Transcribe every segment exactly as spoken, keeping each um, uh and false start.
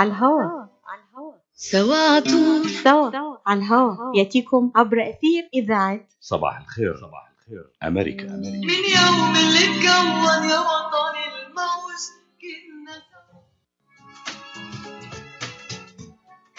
على الهواء. سوا سوا على الهواء يأتيكم عبر أثير إذاعة صباح الخير. صباح الخير أمريكا. أمريكا من يوم اللي اتكون يا وطن الموج كنا.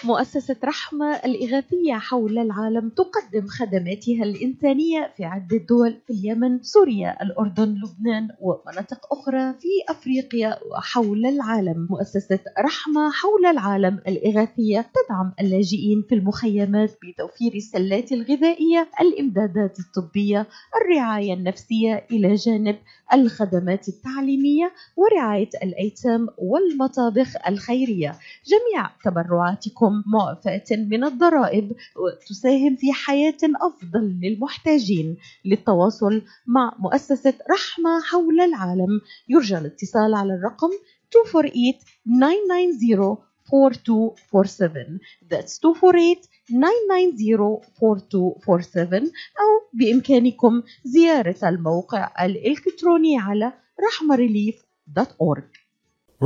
مؤسسة رحمة الإغاثية حول العالم تقدم خدماتها الإنسانية في عدة دول، في اليمن، سوريا، الأردن، لبنان ومناطق أخرى في أفريقيا وحول العالم. مؤسسة رحمة حول العالم الإغاثية تدعم اللاجئين في المخيمات بتوفير السلات الغذائية، الإمدادات الطبية، الرعاية النفسية، إلى جانب الخدمات التعليمية ورعاية الأيتام والمطابخ الخيرية. جميع تبرعاتكم معفاة من الضرائب وتساهم في حياة أفضل للمحتاجين. للتواصل مع مؤسسة رحمة حول العالم يرجى الاتصال على الرقم two four eight nine nine zero four two four seven. That's two four eight nine nine zero four two four seven. أو بإمكانكم زيارة الموقع الإلكتروني على rahmarelief dot org.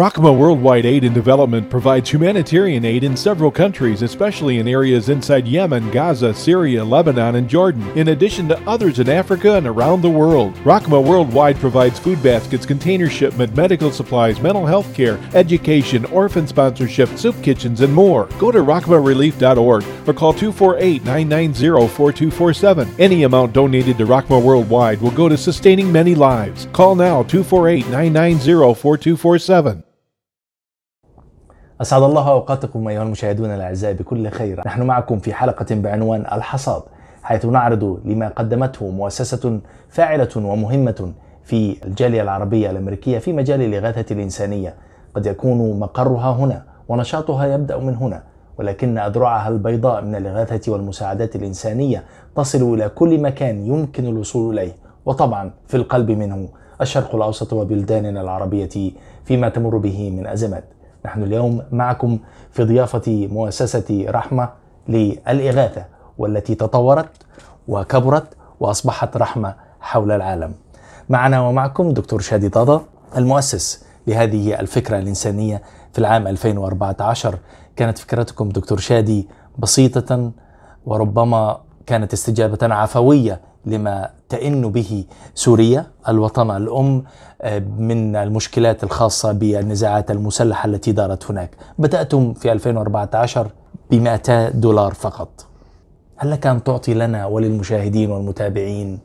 RACMA Worldwide Aid and Development provides humanitarian aid in several countries, especially in areas inside Yemen, Gaza, Syria, Lebanon, and Jordan, in addition to others in Africa and around the world. RACMA Worldwide provides food baskets, container shipment, medical supplies, mental health care, education, orphan sponsorship, soup kitchens, and more. Go to rahma relief dot org or call two four eight nine nine zero four two four seven. Any amount donated to RACMA Worldwide will go to sustaining many lives. Call now two four eight nine nine zero four two four seven. أسعد الله أوقاتكم أيها المشاهدون الأعزاء بكل خير. نحن معكم في حلقة بعنوان الحصاد، حيث نعرض لما قدمته مؤسسة فاعلة ومهمة في الجالية العربية الأمريكية في مجال الإغاثة الإنسانية. قد يكون مقرها هنا ونشاطها يبدأ من هنا، ولكن أذرعها البيضاء من الإغاثة والمساعدات الإنسانية تصل إلى كل مكان يمكن الوصول إليه، وطبعا في القلب منه الشرق الأوسط وبلداننا العربية فيما تمر به من أزمات. نحن اليوم معكم في ضيافة مؤسسة رحمة للإغاثة، والتي تطورت وكبرت وأصبحت رحمة حول العالم. معنا ومعكم دكتور شادي طه، المؤسس لهذه الفكرة الإنسانية في العام ألفين وأربعة عشر. كانت فكرتكم دكتور شادي بسيطة، وربما كانت استجابة عفوية لما تئن به سوريا الوطن الأم من المشكلات الخاصة بالنزاعات المسلحة التي دارت هناك. بدأتم في ألفين وأربعة عشر بمئتي دولار فقط. هل لك أن تعطي لنا وللمشاهدين والمتابعين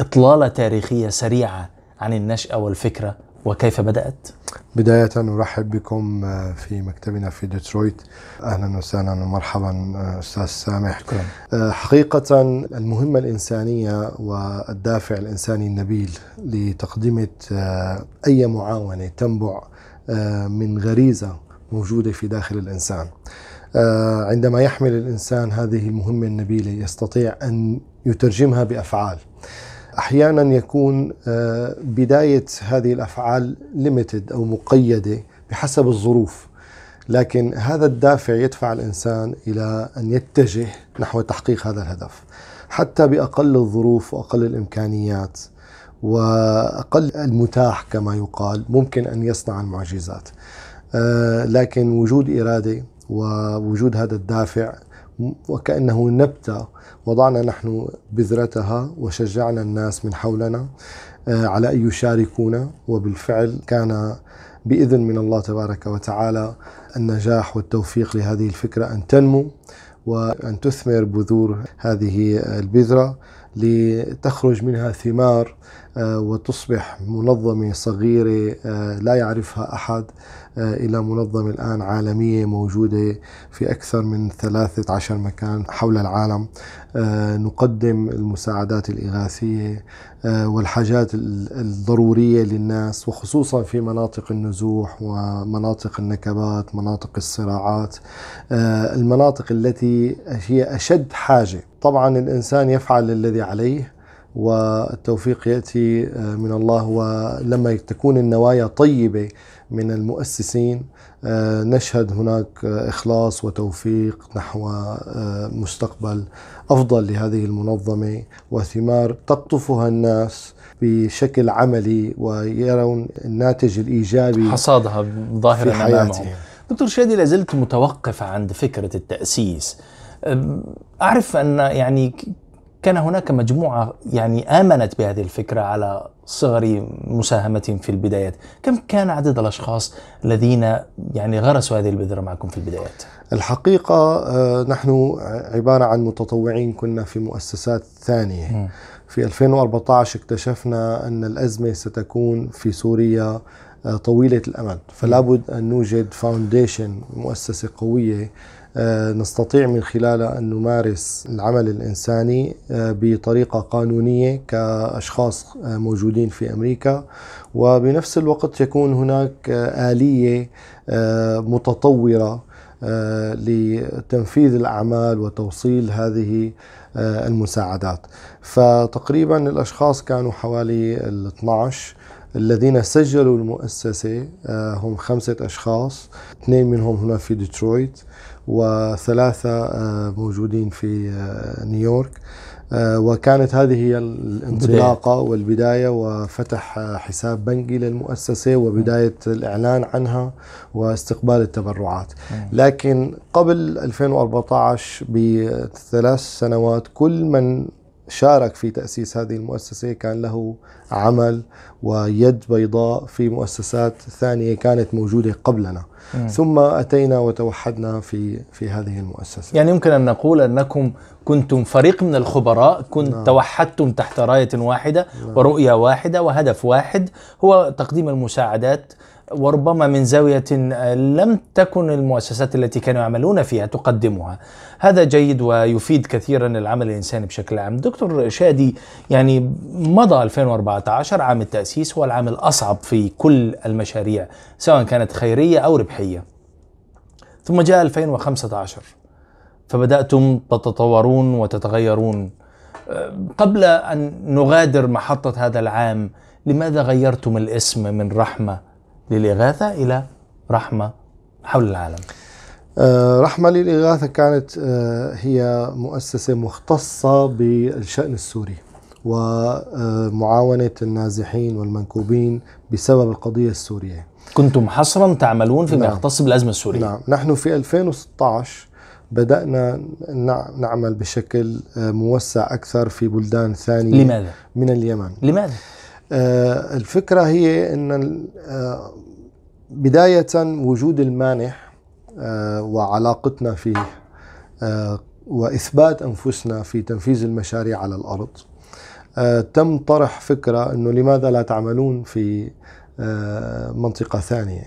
إطلالة تاريخية سريعة عن النشأة والفكرة وكيف بدأت؟ بداية أرحب بكم في مكتبنا في ديترويت. أهلا وسهلا ومرحبا أستاذ سامح. شكرا. حقيقة المهمة الإنسانية والدافع الإنساني النبيل لتقدمة أي معاونة تنبع من غريزة موجودة في داخل الإنسان. عندما يحمل الإنسان هذه المهمة النبيلة يستطيع أن يترجمها بأفعال. أحيانا يكون بداية هذه الأفعال limited أو مقيدة بحسب الظروف، لكن هذا الدافع يدفع الإنسان إلى أن يتجه نحو تحقيق هذا الهدف حتى بأقل الظروف وأقل الإمكانيات وأقل المتاح كما يقال. ممكن أن يصنع المعجزات، لكن وجود إرادة ووجود هذا الدافع وكأنه نبتة وضعنا نحن بذرتها وشجعنا الناس من حولنا على أن يشاركونا، وبالفعل كان بإذن من الله تبارك وتعالى النجاح والتوفيق لهذه الفكرة أن تنمو وأن تثمر بذور هذه البذرة لتخرج منها ثمار وتصبح منظمة صغيرة لا يعرفها أحد إلى منظمة الآن عالمية موجودة في أكثر من ثلاثة عشر مكان حول العالم. نقدم المساعدات الإغاثية والحاجات الضرورية للناس، وخصوصا في مناطق النزوح ومناطق النكبات، مناطق الصراعات، المناطق التي هي أشد حاجة. طبعا الإنسان يفعل الذي عليه والتوفيق يأتي من الله، ولما تكون النوايا طيبة من المؤسسين نشهد هناك إخلاص وتوفيق نحو مستقبل أفضل لهذه المنظمة وثمار تقطفها الناس بشكل عملي ويرون الناتج الإيجابي حصادها ظاهرا أمامهم. دكتور شادي، لازلت متوقف عند فكرة التأسيس. أعرف أن يعني كان هناك مجموعة يعني آمنت بهذه الفكرة على صغر مساهمتهم في البدايات. كم كان عدد الأشخاص الذين يعني غرسوا هذه البذرة معكم في البدايات؟ الحقيقة نحن عبارة عن متطوعين كنا في مؤسسات ثانية. في ألفين وأربعة عشر اكتشفنا أن الأزمة ستكون في سوريا طويلة الأمد، فلا بد أن نوجد فاونديشن، مؤسسة قوية نستطيع من خلالها أن نمارس العمل الإنساني بطريقة قانونية كأشخاص موجودين في أمريكا، وبنفس الوقت يكون هناك آلية متطورة لتنفيذ الأعمال وتوصيل هذه المساعدات. فتقريبا الأشخاص كانوا حوالي اثني عشر الذين سجلوا المؤسسة، هم خمسة أشخاص، اثنين منهم هنا في ديترويت وثلاثة موجودين في نيويورك، وكانت هذه هي الانطلاقة والبداية، وفتح حساب بنكي للمؤسسة وبداية الإعلان عنها واستقبال التبرعات. لكن قبل ألفين وأربعة عشر بثلاث سنوات كل من شارك في تأسيس هذه المؤسسة كان له عمل ويد بيضاء في مؤسسات ثانية كانت موجودة قبلنا، مم. ثم أتينا وتوحدنا في في هذه المؤسسة. يعني يمكن أن نقول أنكم كنتم فريق من الخبراء، كنت نعم. توحدتم تحت راية واحدة، نعم. ورؤية واحدة وهدف واحد هو تقديم المساعدات، وربما من زاوية لم تكن المؤسسات التي كانوا يعملون فيها تقدمها. هذا جيد ويفيد كثيرا العمل الإنساني بشكل عام. دكتور شادي، يعني مضى ألفين وأربعة عشر عام التأسيس هو العام الأصعب في كل المشاريع سواء كانت خيرية أو ربحية، ثم جاء ألفين وخمسة عشر فبدأتم تتطورون وتتغيرون. قبل أن نغادر محطة هذا العام، لماذا غيرتم الاسم من رحمة للإغاثة إلى رحمة حول العالم؟ آه، رحمة للإغاثة كانت آه هي مؤسسة مختصة بالشأن السوري ومعاونة النازحين والمنكوبين بسبب القضية السورية. كنتم حصرا تعملون فيما نعم. يختص بالأزمة السورية. نعم، نحن في ألفين وستة عشر بدأنا نعمل بشكل موسع أكثر في بلدان ثانية. لماذا؟ من اليمن. لماذا؟ آه الفكرة هي أن آه بداية وجود المانح آه وعلاقتنا فيه آه وإثبات أنفسنا في تنفيذ المشاريع على الأرض، آه تم طرح فكرة أنه لماذا لا تعملون في آه منطقة ثانية.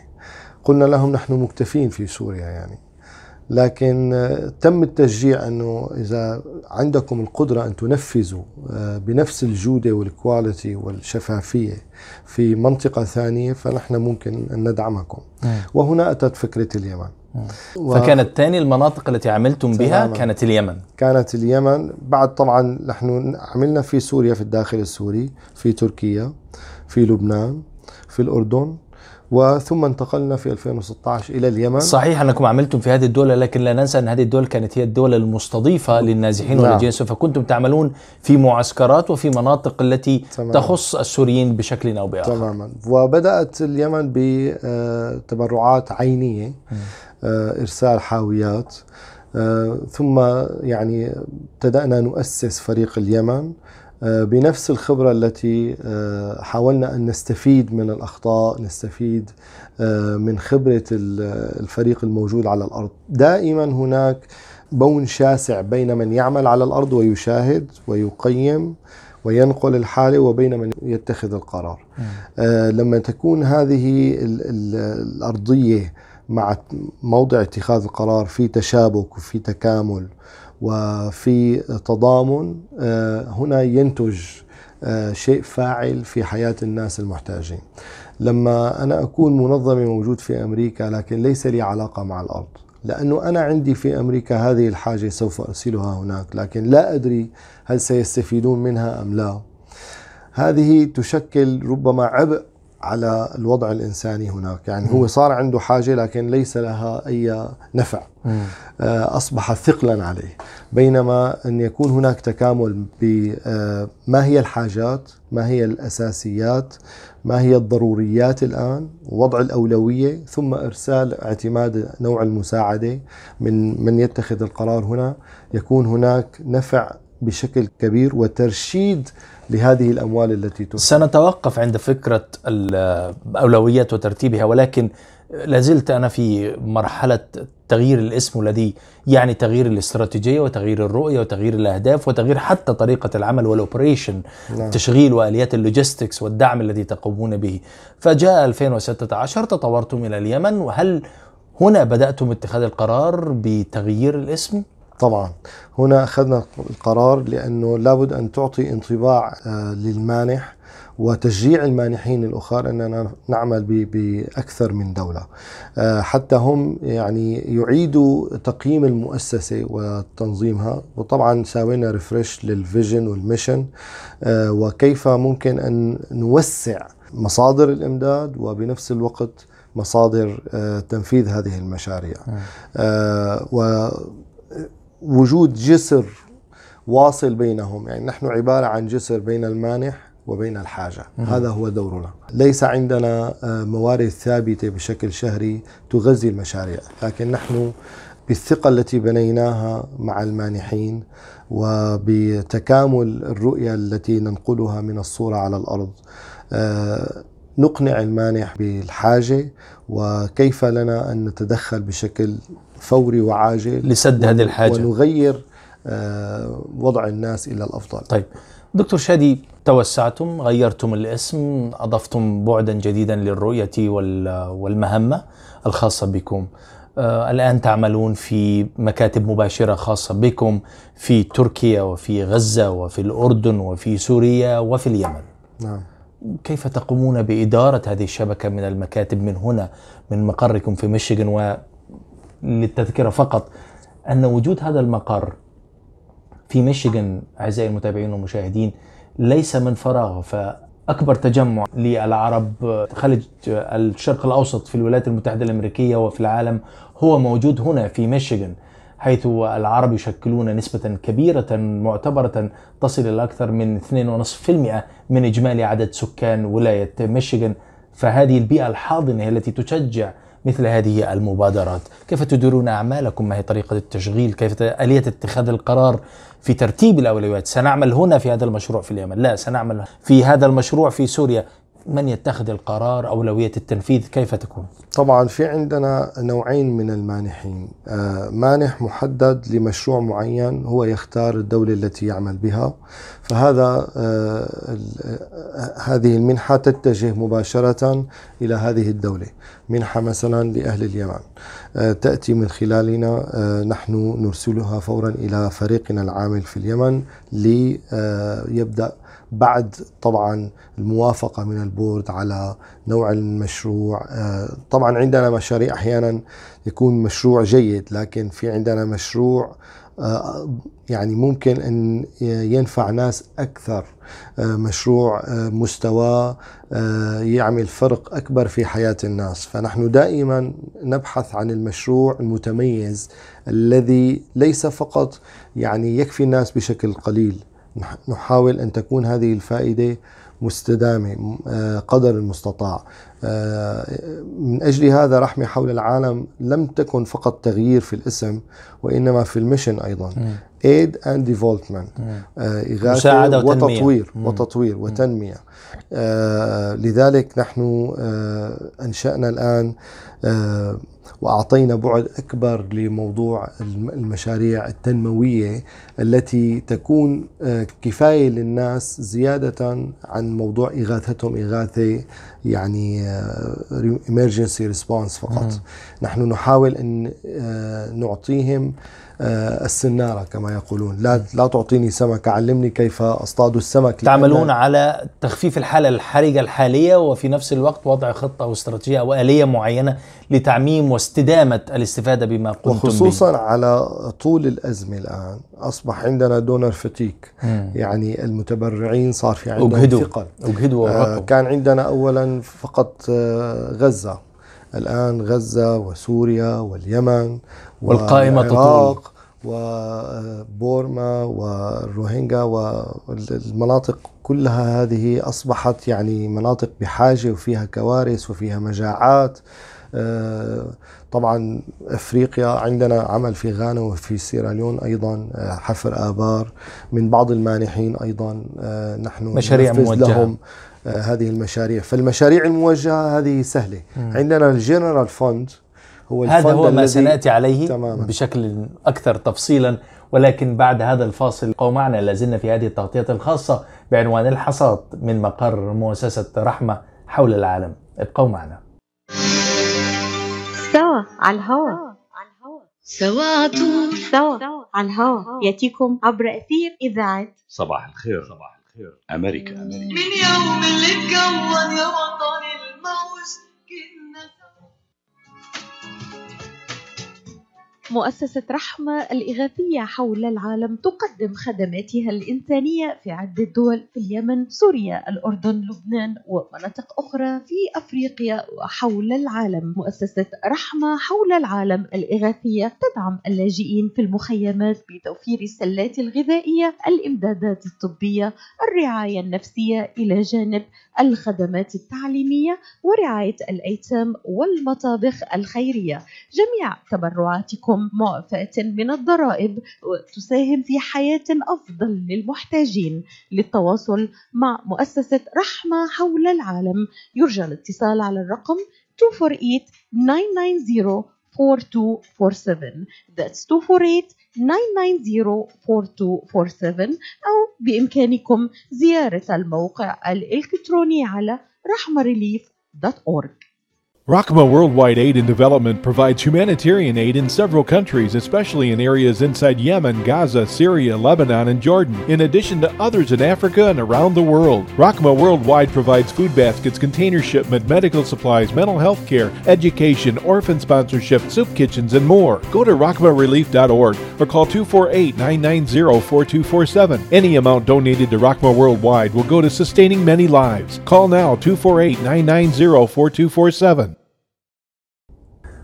قلنا لهم نحن مكتفين في سوريا يعني، لكن تم التشجيع أنه إذا عندكم القدرة أن تنفذوا بنفس الجودة والكواليتي والشفافية في منطقة ثانية فنحن ممكن أن ندعمكم. وهنا أتت فكرة اليمن. و... فكانت تاني المناطق التي عملتم بها كانت اليمن. كانت اليمن، بعد طبعا نحن عملنا في سوريا، في الداخل السوري، في تركيا، في لبنان، في الأردن، وثم انتقلنا في ألفين وستة عشر إلى اليمن. صحيح أنكم عملتم في هذه الدول، لكن لا ننسى أن هذه الدول كانت هي الدول المستضيفة للنازحين نعم. واللاجئين، فكنتم تعملون في معسكرات وفي مناطق التي تمام. تخص السوريين بشكل أو بآخر. تماما. وبدأت اليمن بتبرعات عينية، إرسال حاويات، ثم يعني ابتدأنا نؤسس فريق اليمن بنفس الخبرة التي حاولنا أن نستفيد من الأخطاء، نستفيد من خبرة الفريق الموجود على الأرض. دائما هناك بون شاسع بين من يعمل على الأرض ويشاهد ويقيم وينقل الحالة وبين من يتخذ القرار. لما تكون هذه الأرضية مع موضع اتخاذ القرار في تشابك وفي تكامل وفي تضامن، هنا ينتج شيء فاعل في حياة الناس المحتاجين. لما أنا أكون منظمة موجود في أمريكا لكن ليس لي علاقة مع الأرض، لأنه أنا عندي في أمريكا هذه الحاجة سوف أرسلها هناك لكن لا أدري هل سيستفيدون منها أم لا، هذه تشكل ربما عبء على الوضع الإنساني هناك. يعني م. هو صار عنده حاجة لكن ليس لها أي نفع، أصبح ثقلا عليه، بينما أن يكون هناك تكامل بما هي الحاجات، ما هي الأساسيات، ما هي الضروريات الآن، ووضع الأولوية، ثم إرسال اعتماد نوع المساعدة من من يتخذ القرار. هنا يكون هناك نفع بشكل كبير وترشيد لهذه الأموال التي تنفق. سنتوقف عند فكرة الأولويات وترتيبها، ولكن لازلت أنا في مرحلة تغيير الاسم، والذي يعني تغيير الاستراتيجية وتغيير الرؤية وتغيير الأهداف وتغيير حتى طريقة العمل والأوبريشن، تشغيل وآليات اللوجيستكس والدعم الذي تقومون به. فجاء ألفين وستة عشر، تطورتم إلى اليمن، وهل هنا بدأتم اتخاذ القرار بتغيير الاسم؟ طبعا هنا أخذنا القرار لأنه لابد أن تعطي انطباع للمانح وتشجيع المانحين الآخر أننا نعمل بأكثر من دولة، حتى هم يعني يعيدوا تقييم المؤسسة وتنظيمها. وطبعا ساوينا ريفريش للفيجن والميشن وكيف ممكن أن نوسع مصادر الإمداد وبنفس الوقت مصادر تنفيذ هذه المشاريع، و وجود جسر واصل بينهم. يعني نحن عبارة عن جسر بين المانح وبين الحاجة، هذا هو دورنا. ليس عندنا موارد ثابتة بشكل شهري تغذي المشاريع، لكن نحن بالثقة التي بنيناها مع المانحين وبتكامل الرؤية التي ننقلها من الصورة على الأرض نقنع المانح بالحاجة وكيف لنا أن نتدخل بشكل فوري وعاجل لسد هذه الحاجة ونغير وضع الناس إلى الأفضل. طيب دكتور شادي، توسعتم، غيرتم الاسم، أضفتم بعدا جديدا للرؤية والمهمة الخاصة بكم. الآن تعملون في مكاتب مباشرة خاصة بكم في تركيا وفي غزة وفي الأردن وفي سوريا وفي اليمن. نعم. كيف تقومون بإدارة هذه الشبكة من المكاتب من هنا من مقركم في ميشيغان؟ و للتذكرة فقط أن وجود هذا المقر في ميشيغان أعزائي المتابعين والمشاهدين ليس من فراغ، فأكبر تجمع للعرب خليج الشرق الأوسط في الولايات المتحدة الأمريكية وفي العالم هو موجود هنا في ميشيغان، حيث العرب يشكلون نسبة كبيرة معتبرة تصل إلى أكثر من اثنين فاصلة خمسة بالمئة من إجمالي عدد سكان ولاية ميشيغان. فهذه البيئة الحاضنة هي التي تشجع مثل هذه المبادرات. كيف تديرون أعمالكم؟ ما هي طريقة التشغيل؟ كيف آلية اتخاذ القرار في ترتيب الأولويات؟ سنعمل هنا في هذا المشروع في اليمن، لا سنعمل في هذا المشروع في سوريا. من يتخذ القرار؟ أولوية التنفيذ كيف تكون؟ طبعا في عندنا نوعين من المانحين، مانح محدد لمشروع معين هو يختار الدولة التي يعمل بها، فهذا هذه المنحة تتجه مباشرة إلى هذه الدولة. منحة مثلا لأهل اليمن تأتي من خلالنا، نحن نرسلها فورا إلى فريقنا العامل في اليمن ليبدأ بعد طبعا الموافقة من البورد على نوع المشروع. طبعا عندنا مشاريع أحيانا يكون مشروع جيد، لكن في عندنا مشروع يعني ممكن أن ينفع ناس أكثر، مشروع مستوى يعمل فرق أكبر في حياة الناس. فنحن دائما نبحث عن المشروع المتميز الذي ليس فقط يعني يكفي الناس بشكل قليل، نحاول أن تكون هذه الفائدة مستدامة قدر المستطاع. من أجل هذا رحمة حول العالم لم تكن فقط تغيير في الاسم، وإنما في المشن أيضا، Aid and Development، إغاثة وتطوير وتطوير وتنمية. لذلك نحن أنشأنا الآن وأعطينا بعد أكبر لموضوع المشاريع التنموية التي تكون كفاية للناس زيادة عن موضوع إغاثتهم إغاثة يعني emergency response فقط. م- نحن نحاول أن نعطيهم السنارة كما يقولون، لا لا تعطيني سمك، علمني كيف أصطاد السمك. تعملون على تخفيف الحالة الحرجة الحالية، وفي نفس الوقت وضع خطة واستراتيجية وآلية معينة لتعميم التعليم واستدامة الاستفادة بما قمتم به، وخصوصا على طول الأزمة. الآن أصبح عندنا دونر فتيك، يعني المتبرعين صار في عندهم ثقل. آه كان عندنا أولا فقط آه غزة، الآن غزة وسوريا واليمن والقائمة تطول، وبورما والروهينجا والمناطق كلها هذه أصبحت يعني مناطق بحاجة، وفيها كوارث وفيها مجاعات. طبعا أفريقيا عندنا عمل في غانا وفي سيراليون أيضا، حفر آبار من بعض المانحين أيضا، نحن مشاريع موجهة لهم هذه المشاريع. فالمشاريع الموجهة هذه سهلة. م. عندنا الجنرال فوند، هو هذا هو ما سنأتي عليه تماماً بشكل أكثر تفصيلا، ولكن بعد هذا الفاصل قوا معنا، لازلنا في هذه التغطية الخاصة بعنوان الحصاد من مقر مؤسسة رحمة حول العالم. ابقوا معنا. سوا على الهواء، سوا طول، سوا على الهواء، يأتيكم عبر أثير إذاعة صباح الخير، صباح الخير أمريكا. من يوم اللي اتكون يا وطن الموج. مؤسسة رحمة الإغاثية حول العالم تقدم خدماتها الإنسانية في عدة دول، في اليمن، سوريا، الأردن، لبنان، ومناطق أخرى في أفريقيا وحول العالم. مؤسسة رحمة حول العالم الإغاثية تدعم اللاجئين في المخيمات بتوفير السلات الغذائية، الإمدادات الطبية، الرعاية النفسية، إلى جانب الخدمات التعليمية ورعاية الأيتام والمطابخ الخيرية. جميع تبرعاتكم معفاة من الضرائب، وتساهم في حياة أفضل للمحتاجين. للتواصل مع مؤسسة رحمة حول العالم يرجى الاتصال على الرقم two four eight nine nine zero four two four seven. That's two four eight nine nine zero four two four seven، أو بإمكانكم زيارة الموقع الإلكتروني على rahmarelief dot org. RACMA Worldwide Aid and Development provides humanitarian aid in several countries, especially in areas inside Yemen, Gaza, Syria, Lebanon, and Jordan, in addition to others in Africa and around the world. RACMA Worldwide provides food baskets, container shipment, medical supplies, mental health care, education, orphan sponsorship, soup kitchens, and more. Go to rahma relief dot org or call two four eight nine nine zero four two four seven. Any amount donated to RACMA Worldwide will go to sustaining many lives. Call now two four eight nine nine zero four two four seven.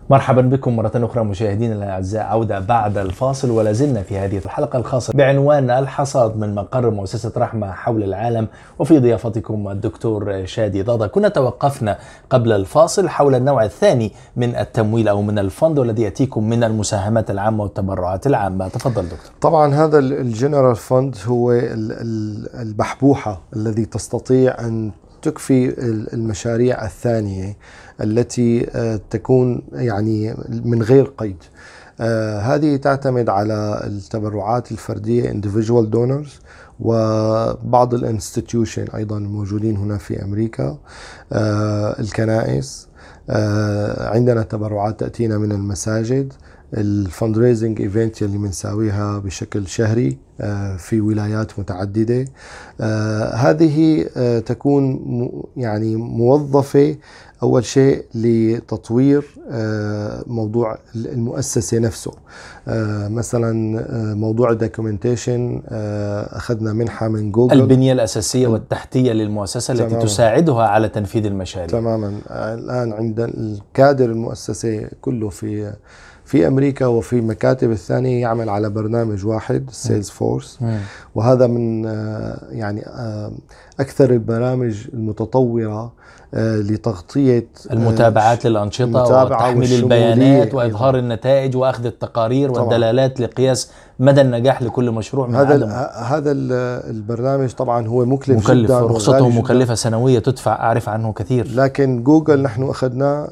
مرحبا بكم مرة أخرى مشاهدين الأعزاء، عودة بعد الفاصل، ولازلنا في هذه الحلقة الخاصة بعنوان الحصاد من مقر مؤسسة رحمة حول العالم، وفي ضيافتكم الدكتور شادي طه. كنا توقفنا قبل الفاصل حول النوع الثاني من التمويل أو من الفند الذي يأتيكم من المساهمات العامة والتبرعات العامة. تفضل دكتور. طبعا هذا الجنرال فند هو البحبوحة الذي تستطيع أن تكفي المشاريع الثانية التي تكون يعني من غير قيد. هذه تعتمد على التبرعات الفردية individual donors، وبعض الانستيتيوشن أيضا موجودين هنا في أمريكا، الكنائس، عندنا تبرعات تأتينا من المساجد، الفندريزنج ايفنت اللي بنساويها بشكل شهري في ولايات متعددة، هذه تكون يعني موظفة أول شيء لتطوير موضوع المؤسسة نفسه. مثلا موضوع الدوكيومنتيشن أخذنا منحة من جوجل، البنية الأساسية والتحتية للمؤسسة التي تماماً تساعدها على تنفيذ المشاريع. تماما. الآن عند الكادر المؤسسة كله في في أمريكا وفي مكاتب الثانية يعمل على برنامج واحد سيلز فورس، وهذا من يعني أكثر البرامج المتطورة لتغطية المتابعات للأنشطة وتحميل البيانات وإظهار أيضاً النتائج وأخذ التقارير والدلالات لقياس مدى النجاح لكل مشروع من عدمه. هذا البرنامج طبعا هو مكلف, مكلف جدا، رخصته مكلفة سنوية تدفع، أعرف عنه كثير، لكن جوجل نحن أخذناه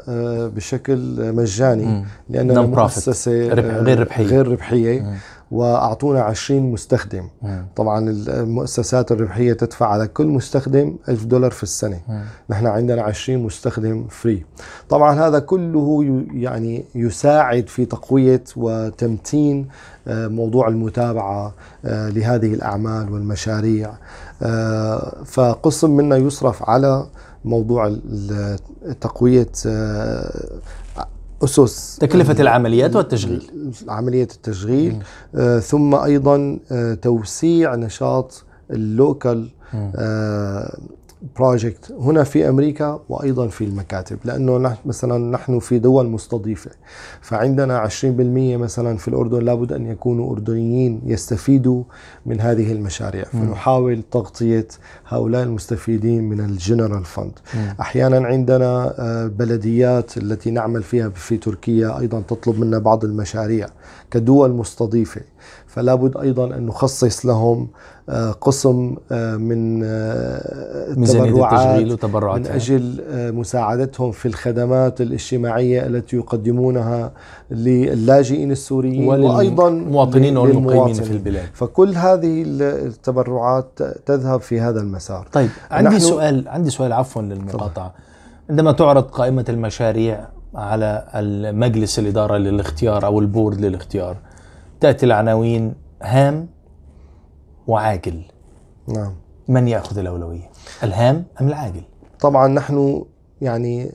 بشكل مجاني لأنه مؤسسة غير ربحية, غير ربحية وأعطونا عشرين مستخدم. مم. طبعا المؤسسات الربحية تدفع على كل مستخدم ألف دولار في السنة. مم. نحن عندنا عشرين مستخدم فري. طبعا هذا كله يعني يساعد في تقوية وتمتين موضوع المتابعة لهذه الأعمال والمشاريع. فقسم منا يصرف على موضوع تقوية أسس تكلفة العمليات والتشغيل، عملية التشغيل آه ثم أيضا آه توسيع نشاط اللوكال آه بروجكت هنا في أمريكا وأيضا في المكاتب، لأنه نحن مثلا نحن في دول مستضيفة، فعندنا عشرين بالمئة مثلا في الأردن لابد أن يكونوا أردنيين يستفيدوا من هذه المشاريع، فنحاول تغطية هؤلاء المستفيدين من الجنرال فند. أحيانا عندنا بلديات التي نعمل فيها في تركيا أيضا تطلب منا بعض المشاريع كدول مستضيفة، فلابد أيضا أن نخصص لهم قسم من التبرعات من أجل مساعدتهم في الخدمات الاجتماعية التي يقدمونها للاجئين السوريين وأيضا للمواطنين والمقيمين في البلاد، فكل هذه التبرعات تذهب في هذا المسار. طيب عندي سؤال عندي سؤال عفوا للمقاطعة. عندما تعرض قائمة المشاريع على المجلس الإدارة للاختيار أو البورد للاختيار تأتي العناوين هام وعاجل، نعم، من يأخذ الأولوية، الهام أم العاجل؟ طبعا نحن يعني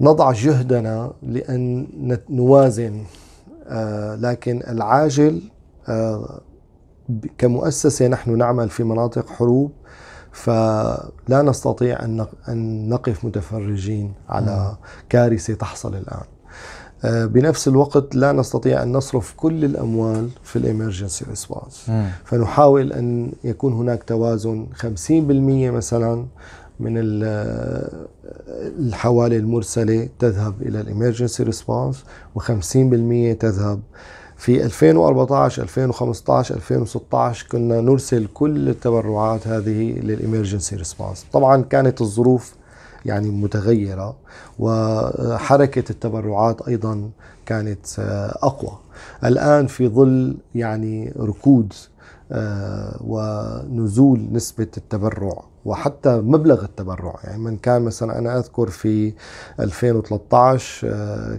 نضع جهدنا لأن نوازن، آه لكن العاجل آه كمؤسسة نحن نعمل في مناطق حروب، فلا نستطيع أن نقف متفرجين على كارثة تحصل الآن. بنفس الوقت لا نستطيع أن نصرف كل الأموال في الإمرجنسي ريسبونس، فنحاول أن يكون هناك توازن، خمسين بالمئة مثلا من الحوالي المرسلة تذهب إلى الإمرجنسي ريسبونس وخمسين بالمئة تذهب. في ألفين وأربعة عشر ألفين وخمسة عشر ألفين وستة عشر كنا نرسل كل التبرعات هذه للإمرجنسي ريسبونس، طبعا كانت الظروف يعني متغيرة وحركة التبرعات أيضا كانت أقوى. الآن في ظل يعني ركود ونزول نسبة التبرع وحتى مبلغ التبرع، يعني من كان مثلا أنا أذكر في ألفين وثلاثة عشر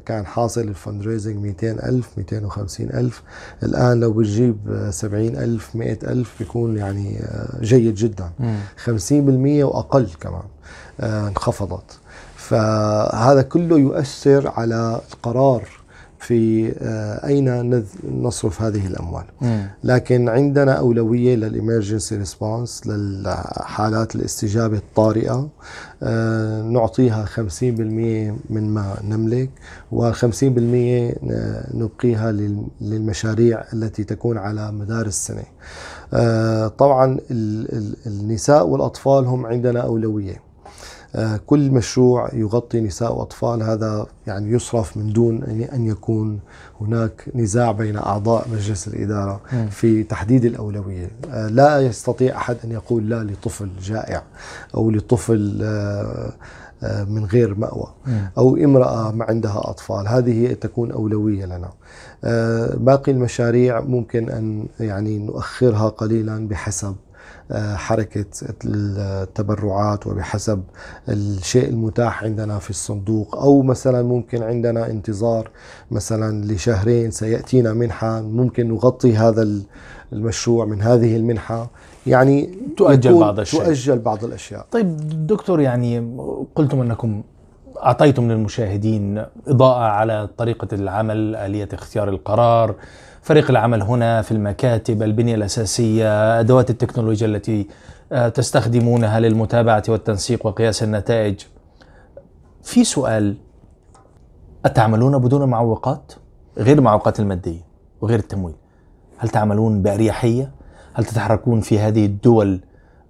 كان حاصل الفندريزنج مئتين ألف مئتين وخمسين ألف، الآن لو بتجيب سبعين ألف مئة ألف بيكون يعني جيد جدا، خمسين بالمئة وأقل كمان انخفضت، فهذا كله يؤثر على القرار في أين نصرف هذه الأموال. مم. لكن عندنا أولوية للإمرجنسي ريسبونس، للحالات الاستجابة الطارئة، نعطيها خمسين بالمئة من ما نملك وخمسين بالمئة نبقيها للمشاريع التي تكون على مدار السنة. طبعا النساء والأطفال هم عندنا أولوية، كل مشروع يغطي نساء وأطفال هذا يعني يصرف من دون أن يكون هناك نزاع بين أعضاء مجلس الإدارة في تحديد الأولوية. لا يستطيع أحد أن يقول لا لطفل جائع أو لطفل من غير مأوى أو امرأة ما عندها أطفال، هذه تكون أولوية لنا. باقي المشاريع ممكن أن يعني نؤخرها قليلا بحسب حركة التبرعات وبحسب الشيء المتاح عندنا في الصندوق، أو مثلا ممكن عندنا انتظار مثلا لشهرين سيأتينا منحة ممكن نغطي هذا المشروع من هذه المنحة، يعني تؤجل بعض الأشياء. تؤجل بعض الأشياء. طيب دكتور، يعني قلتم أنكم أعطيتم للمشاهدين إضاءة على طريقة العمل، آلية اختيار القرار، فريق العمل هنا في المكاتب، البنية الأساسية، أدوات التكنولوجيا التي تستخدمونها للمتابعة والتنسيق وقياس النتائج. في سؤال، أتعملون بدون معوقات غير المعوقات المادية وغير التمويل؟ هل تعملون بأريحية؟ هل تتحركون في هذه الدول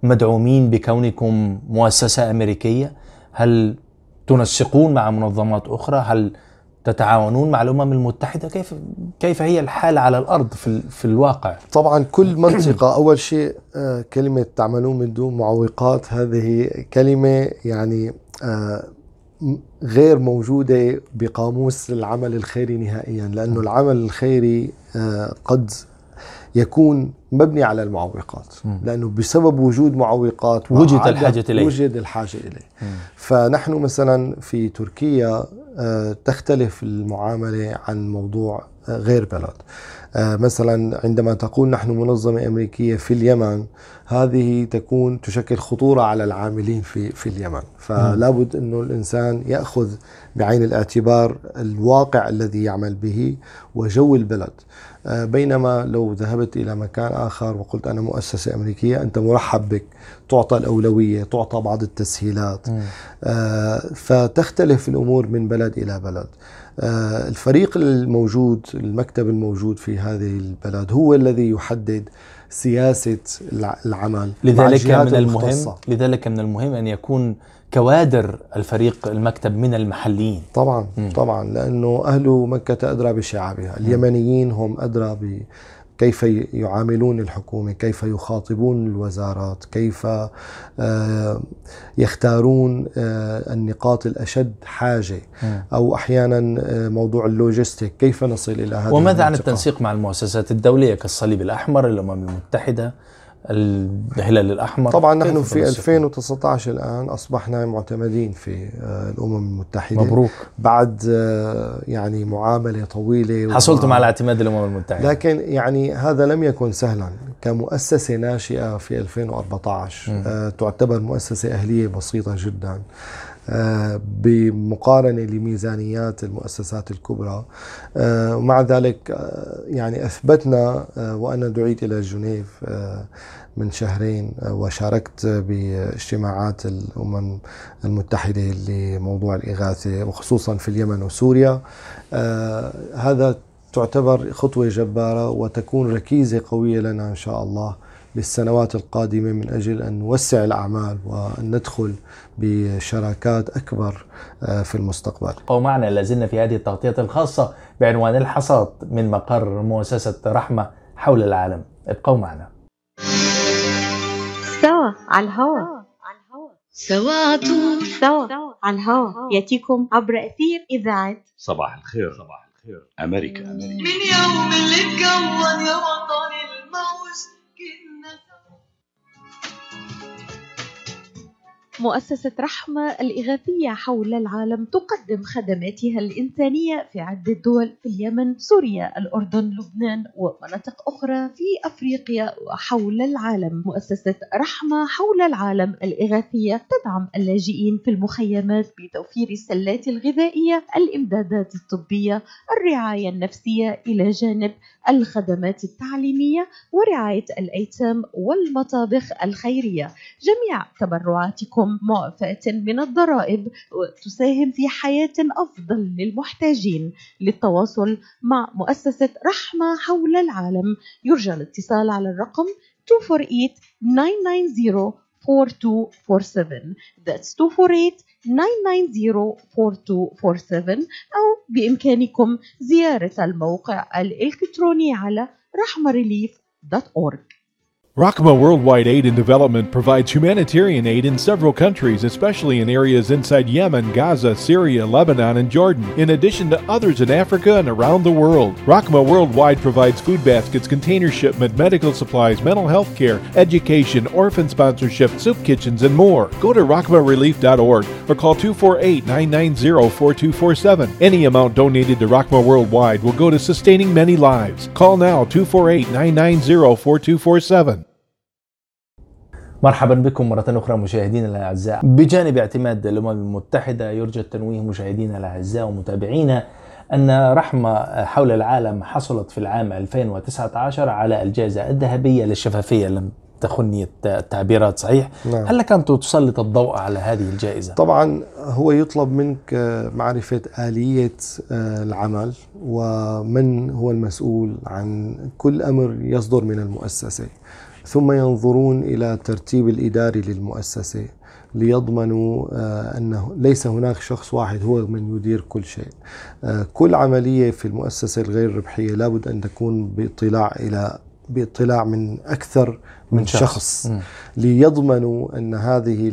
مدعومين بكونكم مؤسسة أمريكية؟ هل تنسقون مع منظمات أخرى؟ هل تتعاونون مع الأمم المتحدة؟ كيف كيف هي الحالة على الأرض في في الواقع؟ طبعا كل منطقة أول شيء كلمة تعملون من دون معوقات هذه كلمة يعني غير موجودة بقاموس العمل الخيري نهائيا، لأنه العمل الخيري قد يكون مبني على المعوقات، لأنه بسبب وجود معوقات وجد الحاجة إليه وجد الحاجة إليه. فنحن مثلا في تركيا تختلف المعاملة عن موضوع غير بلد. مثلا عندما تقول نحن منظمة أمريكية في اليمن، هذه تكون تشكل خطورة على العاملين في في اليمن، فلا بد أنه الإنسان يأخذ بعين الاعتبار الواقع الذي يعمل به وجو البلد. بينما لو ذهبت إلى مكان آخر وقلت أنا مؤسسة أمريكية، أنت مرحب بك، تعطى الأولوية، تعطى بعض التسهيلات. فتختلف الأمور من بلد إلى بلد. الفريق الموجود، المكتب الموجود في هذه البلد هو الذي يحدد سياسة العمل. لذلك من المهم لذلك من المهم أن يكون كوادر الفريق المكتب من المحليين. طبعا م. طبعا لأنه أهل مكة أدرى بشعابها، اليمنيين هم أدرى ب كيف يعاملون الحكومة، كيف يخاطبون الوزارات، كيف يختارون النقاط الأشد حاجة، أو أحيانا موضوع اللوجستيك، كيف نصل إلى هذا. وماذا عن التنسيق مع المؤسسات الدولية كالصليب الأحمر، الأمم المتحدة، الهلال الأحمر؟ طبعا نحن في ألفين وتسعة عشر الآن أصبحنا معتمدين في الأمم المتحدة. مبروك. بعد يعني معاملة طويلة حصلتم على اعتماد الأمم المتحدة، لكن يعني هذا لم يكن سهلا. كمؤسسة ناشئة في ألفين وأربعة عشر م. تعتبر مؤسسة أهلية بسيطة جدا بمقارنة لميزانيات المؤسسات الكبرى. ومع ذلك يعني أثبتنا، وأنا دعيت إلى جنيف من شهرين وشاركت باجتماعات الأمم المتحدة لموضوع الإغاثة وخصوصا في اليمن وسوريا. هذا تعتبر خطوة جبارة وتكون ركيزة قوية لنا إن شاء الله للسنوات القادمة، من أجل أن نوسع الأعمال وأن ندخل بشراكات أكبر في المستقبل. ومعنا لازلنا في هذه التغطية الخاصة بعنوان الحصاد من مقر مؤسسة رحمة حول العالم. ابقوا معنا. سوا على الهواء، سوا طول، سوا على الهواء، يأتيكم عبر أثير إذاعة صباح الخير. صباح الخير أمريكا. من يوم اللي اتكون يا وطن الموج. مؤسسة رحمة الإغاثية حول العالم تقدم خدماتها الإنسانية في عدة دول، في اليمن، سوريا، الأردن، لبنان، ومناطق أخرى في أفريقيا وحول العالم. مؤسسة رحمة حول العالم الإغاثية تدعم اللاجئين في المخيمات بتوفير السلات الغذائية، الإمدادات الطبية، الرعاية النفسية، إلى جانب الخدمات التعليمية ورعاية الأيتام والمطابخ الخيرية. جميع تبرعاتكم معفاة من الضرائب وتساهم في حياة أفضل للمحتاجين. للتواصل مع مؤسسة رحمة حول العالم يرجى الاتصال على الرقم two four eight nine nine zero four two four seven. That's two four eight nine nine zero four two four seven، أو بإمكانكم زيارة الموقع الإلكتروني على rahmarelief dot org. RACMA Worldwide Aid and Development provides humanitarian aid in several countries, especially in areas inside Yemen, Gaza, Syria, Lebanon, and Jordan, in addition to others in Africa and around the world. RACMA Worldwide provides food baskets, container shipment, medical supplies, mental health care, education, orphan sponsorship, soup kitchens, and more. Go to rahma relief dot org or call two four eight nine nine zero four two four seven. Any amount donated to RACMA Worldwide will go to sustaining many lives. Call now two four eight nine nine zero four two four seven. مرحبا بكم مرة أخرى مشاهدينا الأعزاء. بجانب اعتماد الأمم المتحدة، يرجى التنويه مشاهدينا الأعزاء ومتابعينا أن رحمة حول العالم حصلت في العام ألفين وتسعة عشر على الجائزة الذهبية للشفافية، لم تخني التعبيرات صحيح؟ نعم. هل لك أن تسلط الضوء على هذه الجائزة؟ طبعا هو يطلب منك معرفة آلية العمل ومن هو المسؤول عن كل أمر يصدر من المؤسسة، ثم ينظرون إلى الترتيب الإداري للمؤسسة ليضمنوا أنه ليس هناك شخص واحد هو من يدير كل شيء. كل عملية في المؤسسة الغير ربحية لابد أن تكون باطلاع إلى باطلاع من أكثر من شخص, شخص. ليضمنوا أن هذه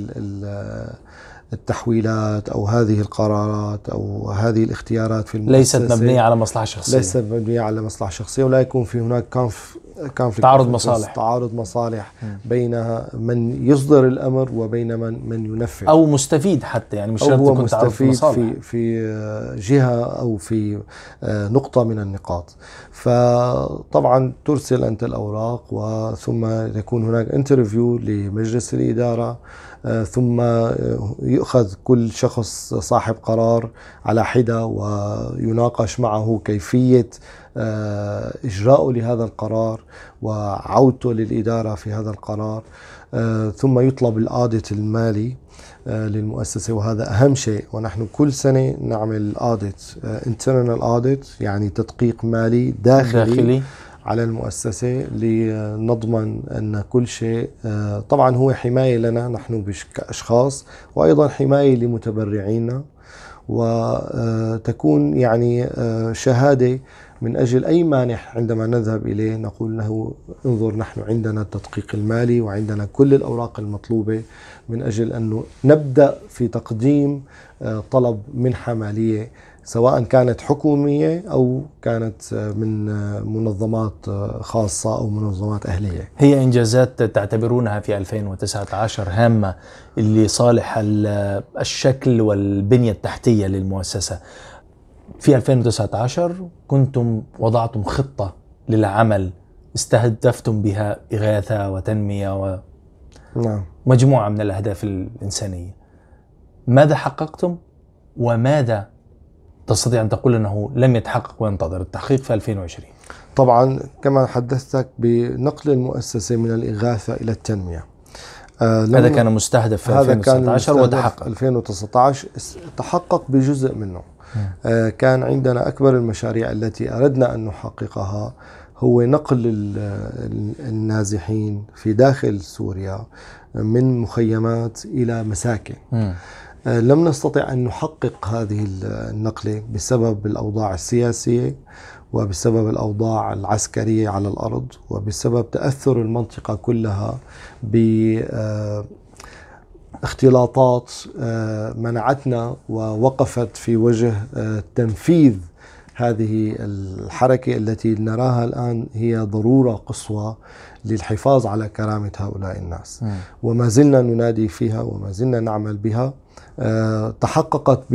التحويلات أو هذه القرارات أو هذه الاختيارات في المؤسسة ليست مبنية على مصلحة شخصية، ليست مبنية على مصلحة شخصية، ولا يكون في هناك كونف تعارض مصالح تعارض مصالح بين من يصدر الامر وبين من من ينفذ او مستفيد حتى، يعني مش شرط يكون مستفيد في في جهه او في نقطه من النقاط. فطبعا ترسل انت الاوراق وثم يكون هناك انترفيو لمجلس الاداره، ثم يؤخذ كل شخص صاحب قرار على حدة ويناقش معه كيفية إجراءه لهذا القرار وعودته للإدارة في هذا القرار، ثم يطلب الآدت المالي للمؤسسة، وهذا أهم شيء. ونحن كل سنة نعمل آدت internal audit، يعني تدقيق مالي داخلي, داخلي. على المؤسسة لنضمن أن كل شيء، طبعا هو حماية لنا نحن كأشخاص وأيضا حماية لمتبرعينا، وتكون يعني شهادة من أجل أي مانع عندما نذهب إليه نقول له انظر نحن عندنا التدقيق المالي وعندنا كل الأوراق المطلوبة من أجل أن نبدأ في تقديم طلب منحة مالية سواء كانت حكومية أو كانت من منظمات خاصة أو منظمات أهلية. هي إنجازات تعتبرونها في ألفين وتسعة عشر هامة اللي صالح الشكل والبنية التحتية للمؤسسة. في ألفين وتسعة عشر كنتم وضعتم خطة للعمل استهدفتم بها إغاثة وتنمية ومجموعة من الأهداف الإنسانية. ماذا حققتم وماذا تستطيع أن تقول أنه لم يتحقق وينتظر التحقيق في ألفين وعشرين؟ طبعا كما حدثتك بنقل المؤسسة من الإغاثة إلى التنمية، آه هذا كان مستهدف في ألفين وتسعة عشر وتحقق ألفين وتسعة عشر تحقق بجزء منه. آه كان عندنا أكبر المشاريع التي أردنا أن نحققها هو نقل النازحين في داخل سوريا من مخيمات إلى مساكن. م. لم نستطع أن نحقق هذه النقلة بسبب الأوضاع السياسية وبسبب الأوضاع العسكرية على الأرض وبسبب تأثر المنطقة كلها باختلاطات منعتنا ووقفت في وجه تنفيذ هذه الحركة التي نراها الآن هي ضرورة قصوى للحفاظ على كرامة هؤلاء الناس، وما زلنا ننادي فيها وما زلنا نعمل بها. أه تحققت ب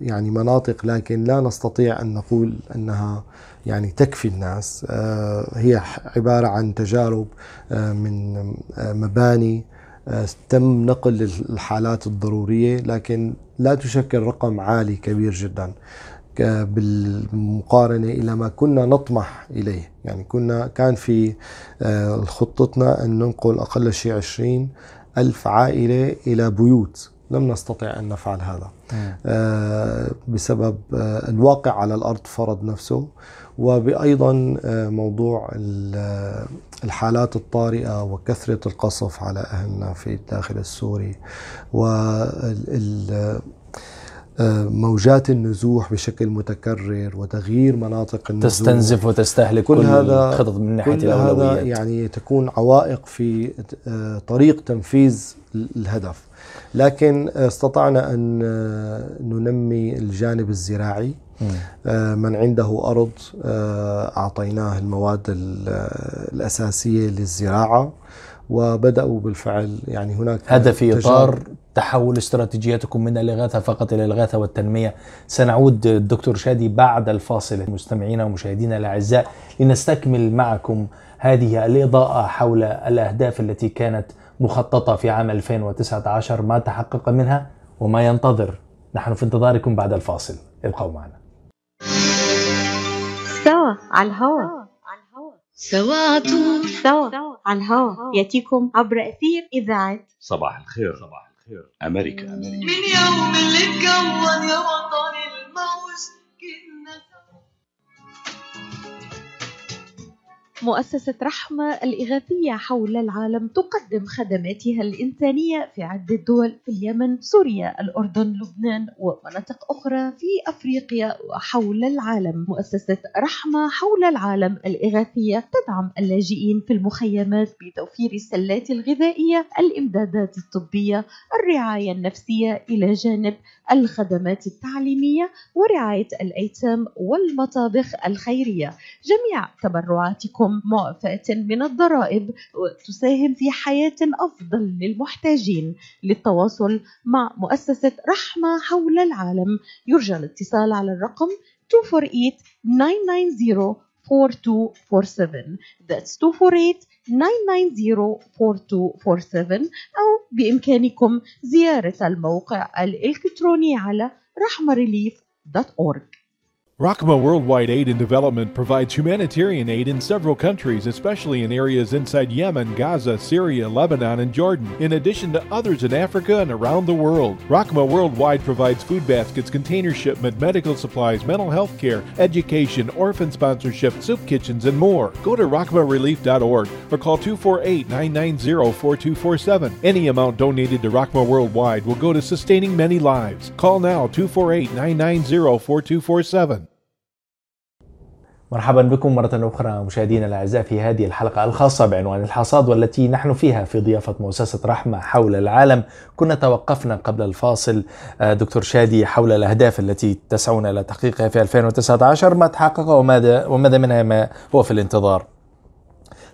يعني مناطق لكن لا نستطيع أن نقول أنها يعني تكفي الناس. أه هي عبارة عن تجارب أه من أه مباني أه تم نقل الحالات الضرورية، لكن لا تشكل رقم عالي كبير جدا بالمقارنة إلى ما كنا نطمح إليه. يعني كنا كان في أه خطتنا أن ننقل أقل شيء عشرين ألف عائلة إلى بيوت، لم نستطع أن نفعل هذا آه بسبب آه الواقع على الأرض فرض نفسه، وبأيضا آه موضوع الحالات الطارئة وكثرة القصف على أهلنا في الداخل السوري وال موجات النزوح بشكل متكرر وتغيير مناطق النزوح تستنزف وتستهلك كل, كل هذا خطط من ناحية الأولويات. هذا يعني تكون عوائق في طريق تنفيذ الهدف. لكن استطعنا أن ننمي الجانب الزراعي، من عنده أرض أعطيناه المواد الأساسية للزراعة وبدأوا بالفعل. يعني هناك هذا في إطار تحول استراتيجيتكم من الإغاثة فقط إلى الإغاثة والتنمية. سنعود الدكتور شادي بعد الفاصل. مستمعينا ومشاهدينا الأعزاء، لنستكمل معكم هذه الإضاءة حول الأهداف التي كانت مخططة في عام ألفين وتسعة عشر، ما تحقق منها وما ينتظر. نحن في انتظاركم بعد الفاصل، ابقوا معنا. سوا على الهواء، سوا طول سوا على الهواء، يأتيكم عبر أثير إذاعة صباح الخير. صباح الخير أمريكا. أمريكا من يوم اللي اتكون يا وطن الموج كنا. مؤسسة رحمة الإغاثية حول العالم تقدم خدماتها الإنسانية في عدة دول، في اليمن، سوريا، الأردن، لبنان ومناطق أخرى في أفريقيا وحول العالم. مؤسسة رحمة حول العالم الإغاثية تدعم اللاجئين في المخيمات بتوفير السلات الغذائية، الإمدادات الطبية، الرعاية النفسية، إلى جانب الخدمات التعليمية ورعاية الأيتام والمطابخ الخيرية. جميع تبرعاتكم معفاة من الضرائب وتساهم في حياة أفضل للمحتاجين. للتواصل مع مؤسسة رحمة حول العالم يرجى الاتصال على الرقم two four eight nine nine zero four two four seven. That's two four eight nine nine zero four two four seven. أو بإمكانكم زيارة الموقع الإلكتروني على rahma relief dot org. RACMA Worldwide Aid and Development provides humanitarian aid in several countries, especially in areas inside Yemen, Gaza, Syria, Lebanon, and Jordan, in addition to others in Africa and around the world. RACMA Worldwide provides food baskets, container shipment, medical supplies, mental health care, education, orphan sponsorship, soup kitchens, and more. Go to rahma relief dot org or call two four eight nine nine zero four two four seven. Any amount donated to RACMA Worldwide will go to sustaining many lives. Call now two four eight nine nine zero four two four seven. مرحبا بكم مرة أخرى مشاهدينا الأعزاء في هذه الحلقة الخاصة بعنوان الحصاد، والتي نحن فيها في ضيافة مؤسسة رحمة حول العالم. كنا توقفنا قبل الفاصل دكتور شادي حول الأهداف التي تسعون إلى تحقيقها في ألفين وتسعة عشر، ما تحقق وماذا وماذا منها ما هو في الانتظار.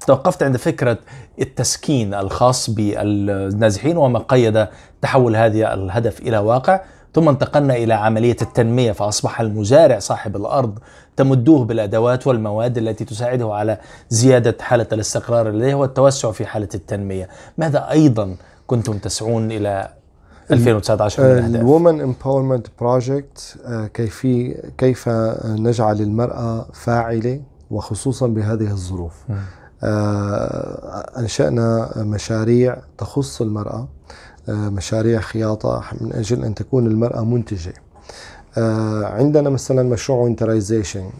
توقفت عند فكرة التسكين الخاص بالنازحين وما قيد تحول هذا الهدف إلى واقع، ثم انتقلنا إلى عملية التنمية، فأصبح المزارع صاحب الأرض تمدوه بالأدوات والمواد التي تساعده على زيادة حالة الاستقرار لديه والتوسع في حالة التنمية. ماذا أيضا كنتم تسعون إلى ألفين وتسعة عشر من الأهداف؟ Women Empowerment Project، كيف كيف نجعل المرأة فاعلة وخصوصا بهذه الظروف. أنشأنا مشاريع تخص المرأة، مشاريع خياطة من أجل أن تكون المرأة منتجة. عندنا مثلا مشروع وينترايزيشن،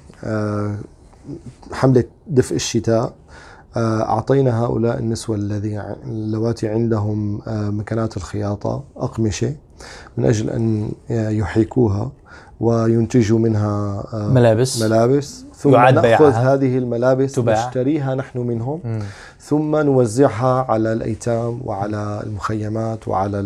حملة دفء الشتاء، أعطينا هؤلاء النسوة اللواتي عندهم مكانات الخياطة أقمشة من أجل أن يحيكوها وينتجوا منها ملابس, ملابس. ثم نأخذ هذه الملابس نشتريها نحن منهم م. ثم نوزعها على الأيتام وعلى المخيمات وعلى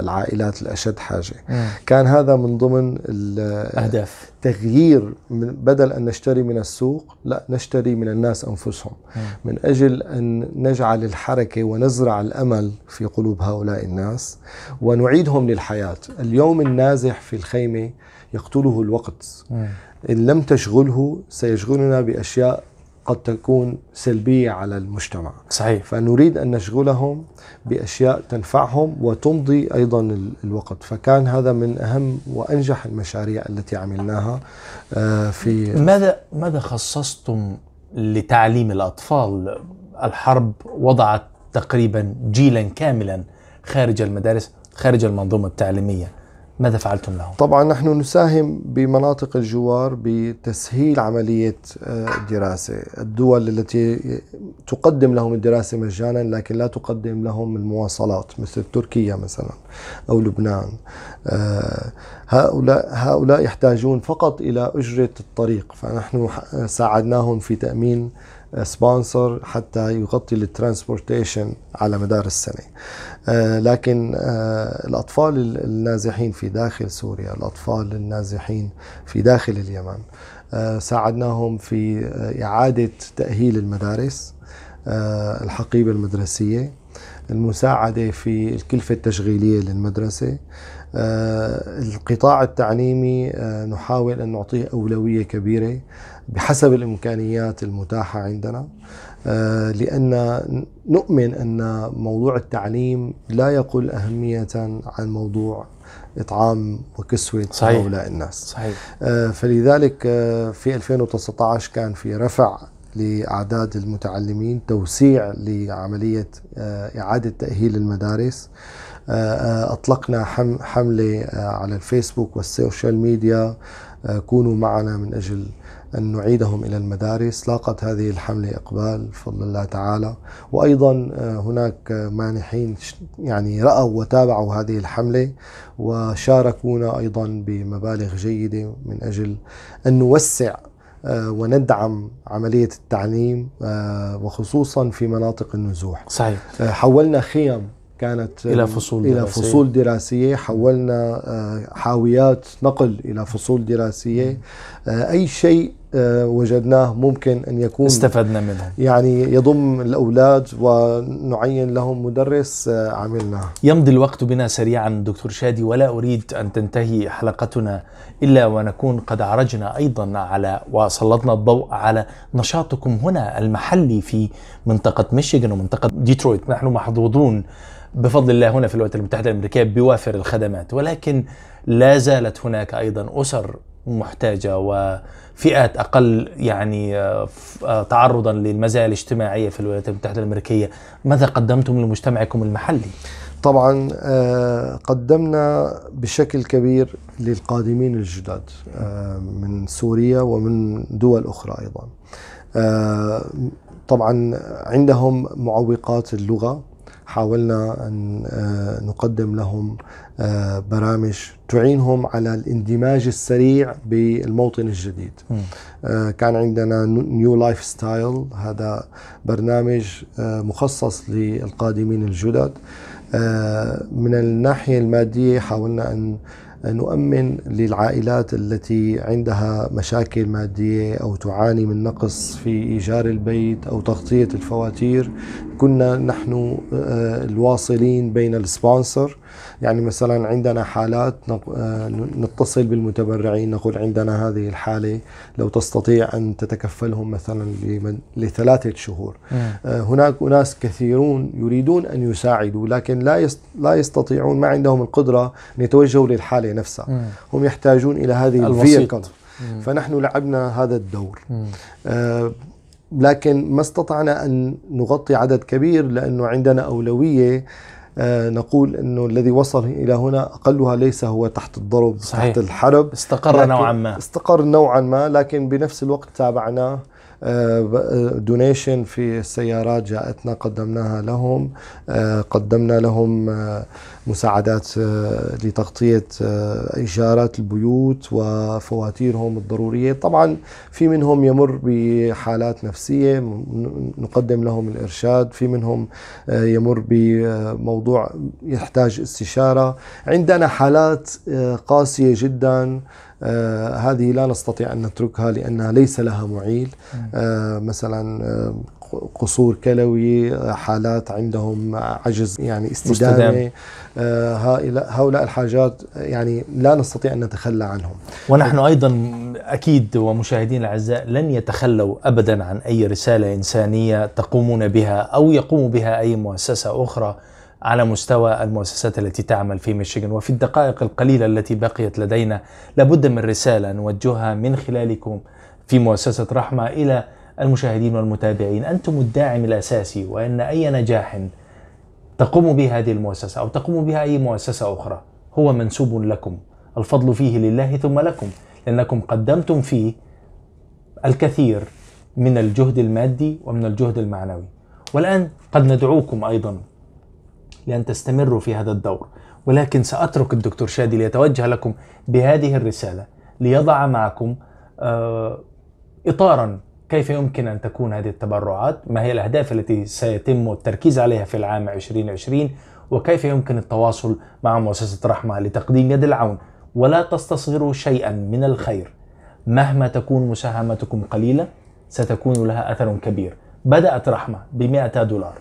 العائلات الأشد حاجة. م. كان هذا من ضمن الأهداف، تغيير بدل أن نشتري من السوق، لا نشتري من الناس أنفسهم م. من أجل أن نجعل الحركة ونزرع الأمل في قلوب هؤلاء الناس ونعيدهم للحياة. اليوم النازح في الخيمة يقتله الوقت، م. إن لم تشغله سيشغلنا بأشياء قد تكون سلبية على المجتمع. صحيح. فنريد أن نشغلهم بأشياء تنفعهم وتمضي أيضا الوقت. فكان هذا من أهم وأنجح المشاريع التي عملناها. في ماذا ماذا خصصتم لتعليم الأطفال؟ الحرب وضعت تقريبا جيلا كاملا خارج المدارس، خارج المنظومة التعليمية، ماذا فعلتم لهم؟ طبعا نحن نساهم بمناطق الجوار بتسهيل عملية الدراسة. الدول التي تقدم لهم الدراسة مجانا لكن لا تقدم لهم المواصلات، مثل تركيا مثلا أو لبنان، هؤلاء, هؤلاء يحتاجون فقط إلى أجرة الطريق، فنحن ساعدناهم في تأمين سبونسر حتى يغطي للترانسبورتيشن على مدار السنة. آه لكن آه الأطفال النازحين في داخل سوريا، الأطفال النازحين في داخل اليمن، آه ساعدناهم في آه إعادة تأهيل المدارس، آه الحقيبة المدرسية، المساعدة في الكلفة التشغيلية للمدرسة. آه القطاع التعليمي آه نحاول أن نعطيه أولوية كبيرة بحسب الإمكانيات المتاحة عندنا، آه لأن نؤمن أن موضوع التعليم لا يقل أهمية عن موضوع إطعام وكسوة هؤلاء الناس. صحيح. آه فلذلك آه في ألفين وتسعة عشر كان في رفع لأعداد المتعلمين، توسيع لعملية إعادة تأهيل المدارس. أطلقنا حملة على الفيسبوك والسوشيال ميديا، كونوا معنا من أجل أن نعيدهم إلى المدارس. لاقت هذه الحملة إقبال بفضل الله تعالى، وأيضا هناك مانحين يعني رأوا وتابعوا هذه الحملة وشاركونا أيضا بمبالغ جيدة من أجل أن نوسع وندعم عملية التعليم وخصوصا في مناطق النزوح. صحيح. حولنا خيام كانت إلى فصول إلى دراسية. فصول دراسية، حولنا حاويات نقل إلى فصول دراسية. أي شيء وجدناه ممكن أن يكون استفدنا منه، يعني يضم الأولاد ونعين لهم مدرس عملناه. يمضي الوقت بنا سريعا دكتور شادي، ولا أريد أن تنتهي حلقتنا إلا ونكون قد عرجنا أيضا على وسلطنا الضوء على نشاطكم هنا المحلي في منطقة ميشيغان ومنطقة ديترويت. نحن محظوظون بفضل الله هنا في الولايات المتحدة الأمريكية بوافر الخدمات، ولكن لا زالت هناك أيضا أسر محتاجة وفئات أقل يعني تعرضا للمزايا الاجتماعية في الولايات المتحدة الأمريكية. ماذا قدمتم لمجتمعكم المحلي؟ طبعا قدمنا بشكل كبير للقادمين الجداد من سوريا ومن دول أخرى أيضا. طبعا عندهم معوقات اللغة، حاولنا أن نقدم لهم برامج تعينهم على الاندماج السريع بالموطن الجديد. كان عندنا نيو لايف ستايل، هذا برنامج مخصص للقادمين الجدد. من الناحية المادية حاولنا أن نؤمن للعائلات التي عندها مشاكل مادية أو تعاني من نقص في إيجار البيت أو تغطية الفواتير. كنا نحن الواصلين بين السبونسر، يعني مثلا عندنا حالات نتصل بالمتبرعين نقول عندنا هذه الحالة لو تستطيع أن تتكفلهم مثلا لثلاثة شهور. هناك أناس كثيرون يريدون أن يساعدوا لكن لا يستطيعون، ما عندهم القدرة أن يتوجهوا للحالة نفسها، هم يحتاجون إلى هذه الفيكل، فنحن لعبنا هذا الدور. لكن ما استطعنا أن نغطي عدد كبير لأنه عندنا أولوية، نقول أنه الذي وصل إلى هنا أقلها ليس هو تحت الضرب صحيح. تحت الحرب استقر نوعا ما استقر نوعا ما لكن بنفس الوقت تابعناه. دونيشن في السيارات جاءتنا قدمناها لهم، قدمنا لهم مساعدات لتغطية إيجارات البيوت وفواتيرهم الضرورية. طبعا في منهم يمر بحالات نفسية نقدم لهم الإرشاد، في منهم يمر بموضوع يحتاج استشارة، عندنا حالات قاسية جدا آه هذه لا نستطيع أن نتركها لأنها ليس لها معيل. آه مثلا آه قصور كلوي، حالات عندهم عجز يعني استدامة، هؤلاء الحاجات يعني لا نستطيع أن نتخلى عنهم. ونحن أيضا أكيد ومشاهدين الأعزاء لن يتخلوا أبدا عن أي رسالة إنسانية تقومون بها أو يقوم بها أي مؤسسة أخرى على مستوى المؤسسات التي تعمل في ميشيغان. وفي الدقائق القليلة التي بقيت لدينا لابد من رسالة نوجهها من خلالكم في مؤسسة رحمة إلى المشاهدين والمتابعين. أنتم الداعم الأساسي، وأن أي نجاح تقوم به هذه المؤسسة أو تقوم بها أي مؤسسة أخرى هو منسوب لكم، الفضل فيه لله ثم لكم، لأنكم قدمتم فيه الكثير من الجهد المادي ومن الجهد المعنوي. والآن قد ندعوكم أيضا لأن تستمروا في هذا الدور، ولكن سأترك الدكتور شادي ليتوجه لكم بهذه الرسالة ليضع معكم إطارا كيف يمكن أن تكون هذه التبرعات، ما هي الأهداف التي سيتم التركيز عليها في العام عشرين عشرين، وكيف يمكن التواصل مع مؤسسة رحمة لتقديم يد العون. ولا تستصغروا شيئا من الخير، مهما تكون مساهمتكم قليلة ستكون لها أثر كبير. بدأت رحمة بمئة دولار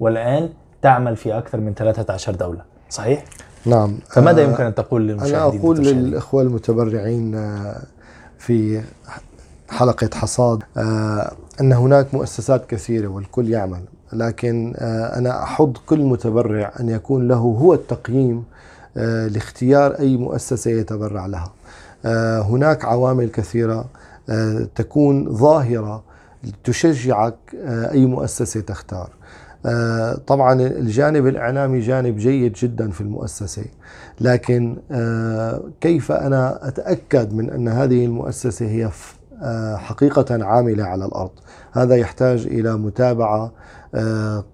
والآن تعمل في أكثر من ثلاثة عشر دولة، صحيح؟ نعم. فماذا يمكن أن تقول للمشاهدين؟ أنا أقول للإخوة المتبرعين في حلقة حصاد أن هناك مؤسسات كثيرة والكل يعمل، لكن أنا أحض كل متبرع أن يكون له هو التقييم لاختيار أي مؤسسة يتبرع لها. هناك عوامل كثيرة تكون ظاهرة تشجعك أي مؤسسة تختار. طبعا الجانب الإعلامي جانب جيد جدا في المؤسسة، لكن كيف أنا أتأكد من أن هذه المؤسسة هي حقيقة عاملة على الأرض؟ هذا يحتاج إلى متابعة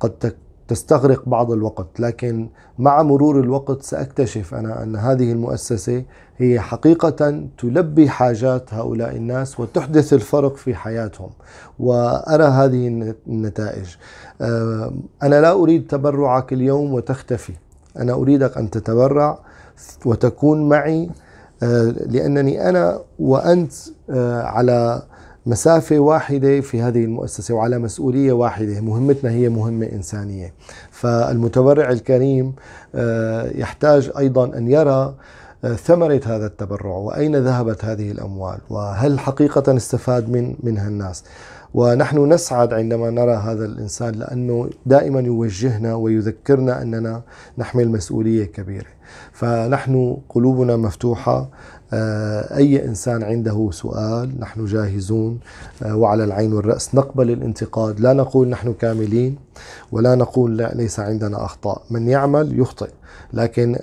قد تستغرق بعض الوقت، لكن مع مرور الوقت سأكتشف أنا أن هذه المؤسسة هي حقيقة تلبي حاجات هؤلاء الناس وتحدث الفرق في حياتهم، وأرى هذه النتائج. أنا لا أريد تبرعك اليوم وتختفي، أنا أريدك أن تتبرع وتكون معي، لأنني أنا وأنت على مسافة واحدة في هذه المؤسسة وعلى مسؤولية واحدة. مهمتنا هي مهمة إنسانية. فالمتبرع الكريم يحتاج أيضا أن يرى ثمرة هذا التبرع وأين ذهبت هذه الأموال وهل حقيقة استفاد من منها الناس. ونحن نسعد عندما نرى هذا الإنسان لأنه دائما يوجهنا ويذكرنا أننا نحمل مسؤولية كبيرة. فنحن قلوبنا مفتوحة، أي إنسان عنده سؤال نحن جاهزون وعلى العين والرأس، نقبل الانتقاد، لا نقول نحن كاملين ولا نقول لا ليس عندنا أخطاء، من يعمل يخطئ، لكن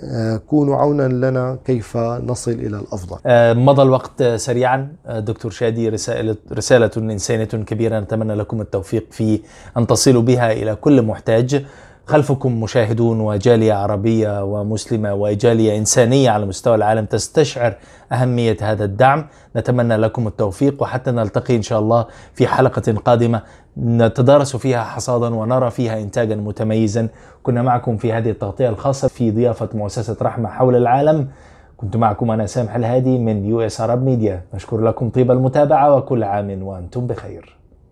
كونوا عونا لنا كيف نصل إلى الأفضل. مضى الوقت سريعا دكتور شادي، رسالة, رسالة إنسانية كبيرة نتمنى لكم التوفيق في أن تصلوا بها إلى كل محتاج. خلفكم مشاهدون وجالية عربية ومسلمة وجالية إنسانية على مستوى العالم تستشعر أهمية هذا الدعم. نتمنى لكم التوفيق، وحتى نلتقي إن شاء الله في حلقة قادمة نتدارس فيها حصادا ونرى فيها إنتاجا متميزا. كنا معكم في هذه التغطية الخاصة في ضيافة مؤسسة رحمة حول العالم. كنت معكم أنا سامح الهادي من يو اس Arab Media. نشكر لكم طيب المتابعة وكل عام وأنتم بخير.